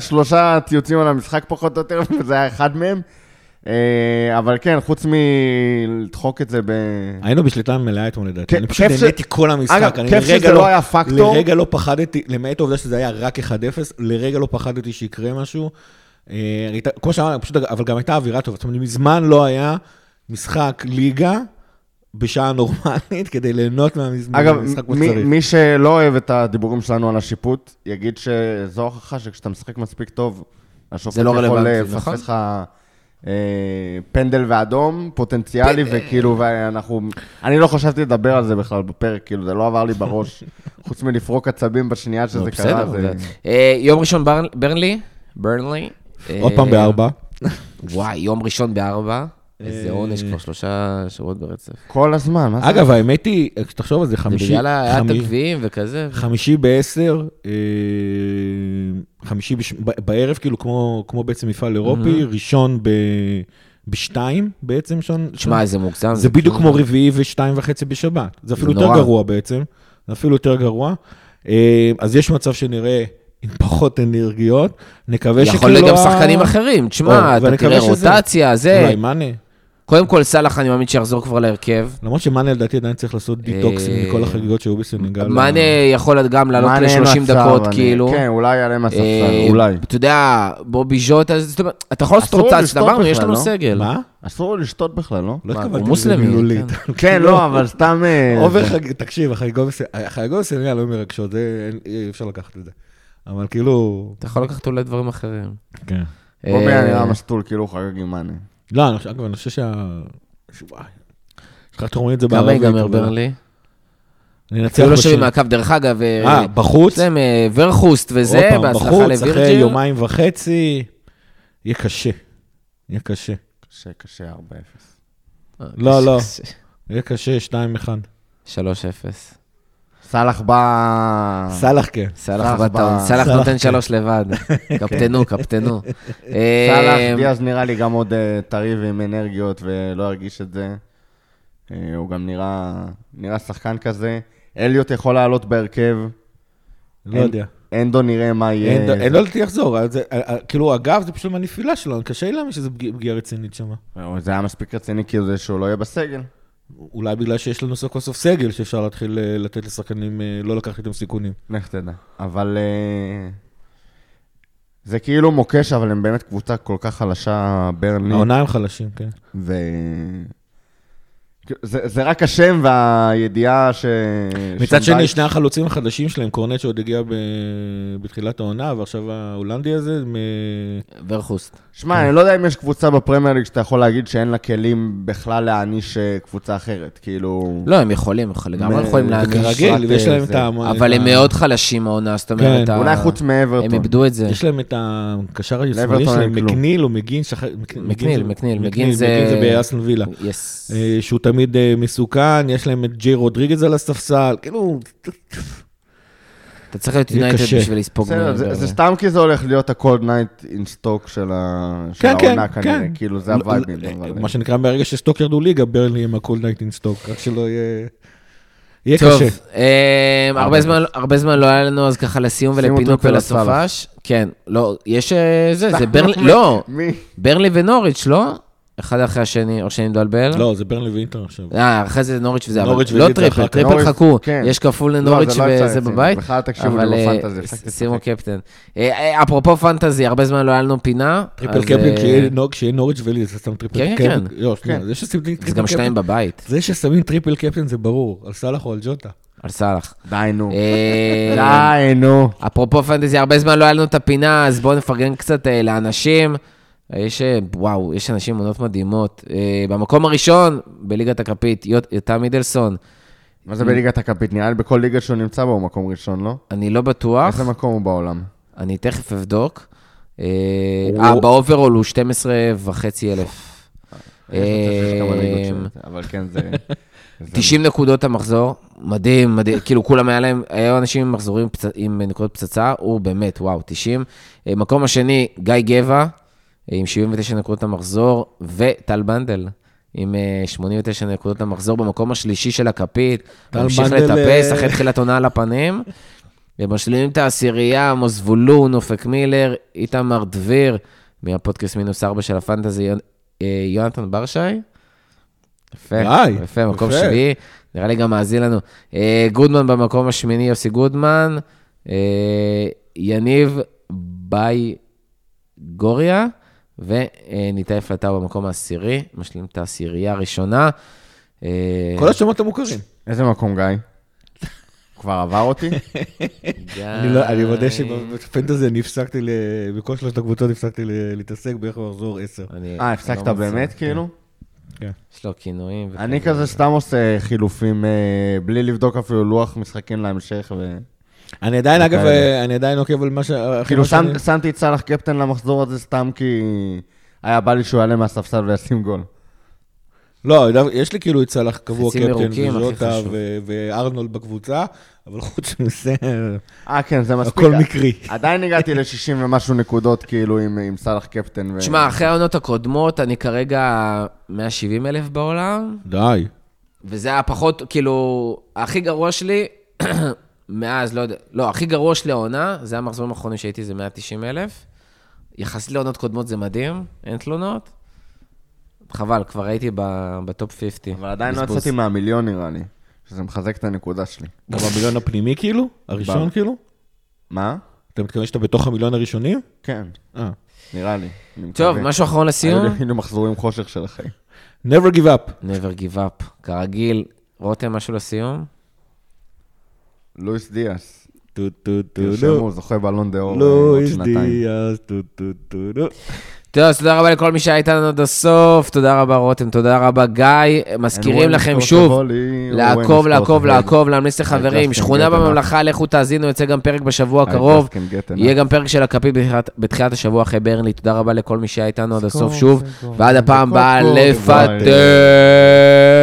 שלושה ציוצים על המשחק פחות או יותר, וזה היה אחד מהם. אבל כן, חוץ מלדחוק את זה ב... היינו בשליטה מלאה אתמול לדעתי. אני פשוט נהניתי כל המשחק. כיף שזה לא היה פקטור. לרגע לא פחדתי, למעט העובדה שזה היה רק 1-0, לרגע לא פחדתי שיקרה משהו. כמו שאמרנו, פשוט, אבל גם הייתה אווירה טובה. זאת אומרת, מזמן לא היה... משחק ליגה בשעה נורמלית, כדי ליהנות מהמזמור. אגב, מי שלא אוהב את הדיבורים שלנו על השיפוט, יגיד שזו הוכחה שכשאתה משחק מספיק טוב, השופט יכול לפספס לך פנדל ואדום, פוטנציאלי, וכאילו, ואנחנו... אני לא חשבתי לדבר על זה בכלל בפרק, כאילו, זה לא עבר לי בראש, חוץ מלפרוק עצבים בשנייה שזה קרה. יום ראשון ברנלי. עוד פעם ב-4. וואי, יום ראשון ב-4. איזה עונש, כבר 3 שבועות ברצף. כל הזמן. אגב, האמת היא, כשתחשוב על זה, 50... היה תקווים וכזה. 5:10, 5 בערב, כאילו כמו בעצם מפעל אירופי, ראשון ב2 בעצם. שמע, איזה מוגזם. זה בדיוק כמו רביעי ו2:30 בשבת. זה אפילו יותר גרוע בעצם. זה אפילו יותר גרוע. אז יש מצב שנראה... עם פחות אנרגיות, נקווה שכלו... יכול להיות גם שחקנים אחרים, תשמע, אתה תראה רוטציה, זה... אולי, מאנה. קודם כל, סלח, אני מאמין שיחזור כבר להרכב. למרות שמאנה, לדעתי, עדיין צריך לעשות דיטוקסים מכל החגיגות שהיו בסנגל. מאנה יכול גם לעלות ל-30 דקות, כאילו. כן, אולי יעלה מהספסל, אולי. אתה יודע, בובי ז'וטה, אתה יכול לעשות רוטציה, שדברנו, יש לנו סגל. מה? אסור לשתות בכלל, לא? לא התכוונתי. הוא מוסלמי. כן, לא, אבל סתם... תקשיב, החגיגות בסנגל לא מרגשות, אפשר לקחת את זה. אבל כאילו... אתה יכול לקחת אולי דברים אחרים. כן. רובי הנראה מסתול, כאילו חגג עם מאנה. לא, אגב, אני חושב שה... שווה. שכחת תורמי את זה בערבי. כמה יגמר ברנלי? אפילו לא שווים מהקו דרך אגב. בחוץ? ורחוסט וזה, בהצלחה לווירג'יל. אחרי יומיים וחצי, יהיה קשה. יהיה קשה. קשה, קשה, 4-0. לא, לא. יהיה קשה, 2-1. 3-0. סלח בא... סלח כן. סלח בטעון. סלח נותן 3 לבד. קפטנו, קפטנו. סלח דיאז נראה לי גם עוד טרי ועם אנרגיות ולא הרגיש את זה. הוא גם נראה שחקן כזה. אליוט יכול לעלות בהרכב. לא יודע. אנדו נראה מה יהיה. אין לא לתיח זור. כאילו אגב זה פשוט מהנפילה שלו. קשה למה שזה פגיעה רצינית שם. זה היה מספיק רציני כי זה שהוא לא יהיה בסגל. אולי בגלל שיש לנו סוף סוף סגל שאפשר להתחיל לתת לשחקנים, לא לקחת איתם סיכונים. איך תדע. אבל זה כאילו מוקש, אבל הם באמת קבוצה כל כך חלשה, ברנלי. העונה הם חלשים, כן. זה רק השם והידיעה ש... מצד שני, שני החלוצים החדשים שלהם, קורנט שעוד הגיע בתחילת העונה, ועכשיו ההולנדי הזה... ורחוסט. שמע, אני לא יודע אם יש קבוצה בפרמייר ליג שאתה יכול להגיד שאין לה כלים בכלל להעניש קבוצה אחרת, כאילו... לא, הם יכולים, גם הם יכולים להעניש. אבל הם מאוד חלשים העונה, זאת אומרת... אולי חוץ מאברטון. הם איבדו את זה. יש להם את הקשר הישראלי שלהם, מקניל או מגין... מקניל זה באסטון וילה. שהוא תמיד מסוכן, יש להם את ג'יי רודריגז על הספסל, כאילו... אתה צריך להיות יונייטד בשביל לספוג. זה סתם כי זה הולך להיות ה-Cold Night in Stoke של העונה כנראה, כאילו זה הווייבים. מה שנקרא ברגע שסטוק ירדו ליגה, ברנלי עם ה-Cold Night in Stoke, רק שלא יהיה... יהיה קשה. הרבה זמן לא היה לנו אז ככה לסיום ולפינוק ולסופש. כן, לא, יש זה, זה ברנלי, לא, ברנלי ונוריץ', לא? אחד אחרי השני, או שני מדולבל. לא, זה ברנלי ואינטר עכשיו. אחרי זה נוריץ' וזה, אבל לא טריפל, טריפל חכו. יש כפול לנוריץ' וזה בבית. בכלל תקשיבו לי בפנטזי. שימו קפטן. אפרופו פנטזי, הרבה זמן לא היה לנו פינה. טריפל קפטן, שיהיה נוריץ' ולי, זה שם טריפל קפטן. כן, כן. זה גם שניים בבית. זה ששמים טריפל קפטן זה ברור, על סלאח או על ג'וטה. על סלאח. דיינו. דיינו. אפרופו פנטזי, הרבה זמן לא היה לנו את הפינה, אז בואו נפרגן קצת לאנשים. יש אנשים עונות מדהימות. במקום הראשון, בליגת הכפית, יוטה מידלסון. מה זה בליגת הכפית? נראה לי בכל ליגה שהוא נמצא בו, הוא מקום ראשון, לא? אני לא בטוח. איזה מקום הוא בעולם? אני תכף אבדוק. באוברול הוא 12,500. אבל כן, זה... 90 נקודות המחזור, מדהים, מדהים, כאילו כולם היה להם, היו אנשים מחזורים עם נקודות פצצה, הוא באמת, וואו, 90. מקום השני, גיא גבע. עם 79 נקודות המחזור, וטל בנדל, עם 89 נקודות המחזור, במקום השלישי של הכפית, ממשיך לטפס, אחרי תחילת עונה על הפנים, ומשלימים את העשירייה, עמוס וולון, אופק מילר, איתמר דביר, מהפודקאסט מינוס 4 של הפנטזי, יונתן ברשי, יפה, מקום שביעי, נראה לי גם מאזין לנו, גודמן במקום השמיני, יוסי גודמן, יניב ביי גוריה, וניטייף לטאו במקום העשירי, משלים את העשירייה הראשונה. כל השמות המוכרים. איזה מקום, גיא? כבר עבר אותי? אני מודה שבפנטזי אני הפסקתי, בכל שלושת הקבוצות הפסקתי להתעסק בערך במחזור 10. הפסקת באמת כאילו? כן. יש לו כינויים. אני כזה סתם עושה חילופים, בלי לבדוק אפילו לוח משחקים להמשך ו... אני עדיין, אגב, אני עדיין עוקב על מה ש... כאילו, שמתי את סלאח קפטן למחזור הזה סתם כי היה בא לי שהוא יעלה מהספסל וישים גול. לא, יש לי כאילו את סלאח קבוע קפטן וז'וטה וארנולד בקבוצה, אבל חוץ מזה... כן, זה מספיק. הכל מקרי. עדיין הגעתי ל-60 ומשהו נקודות כאילו עם סלאח קפטן. תשמע, אחרי העונות הקודמות אני כרגע 170,000 בעולם. די. וזה היה פחות, כאילו, הכי גרוע שלי... מאז, לא יודע, לא, הכי גרוע של העונה, זה המחזורים האחרונים שהייתי, זה 190,000. יחסית לעונות קודמות זה מדהים, אין תלונות. חבל, כבר הייתי בטופ 50. אבל עדיין לא יצאתי מהמיליון נראה לי, שזה מחזק את הנקודה שלי. גם המיליון הפנימי כאילו? הראשון כאילו? מה? אתה מתכוון שאתה בתוך המיליון הראשונים? כן. נראה לי. טוב, משהו אחרון לסיום? היינו מחזורים חושך של החיים. Never give up. Never give up. כרגיל, רותם משהו לסיום? לואיס דיאז. תרשמו, זוכה בלון דה אור. לואיס דיאז. טוב, תודה רבה לכל מי שהיה איתנו עד הסוף, תודה רבה רותם, תודה רבה גיא, מזכירים לכם שוב, לעקוב, להמליץ לחברים, שכונה בממלכה, לכו תאזינו, יוצא גם פרק בשבוע הקרוב, יהיה גם פרק של הקפית בתחילת השבוע אחרי ברנלי, תודה רבה לכל מי שהיה איתנו עד הסוף שוב, ועד הפעם באה לפטר.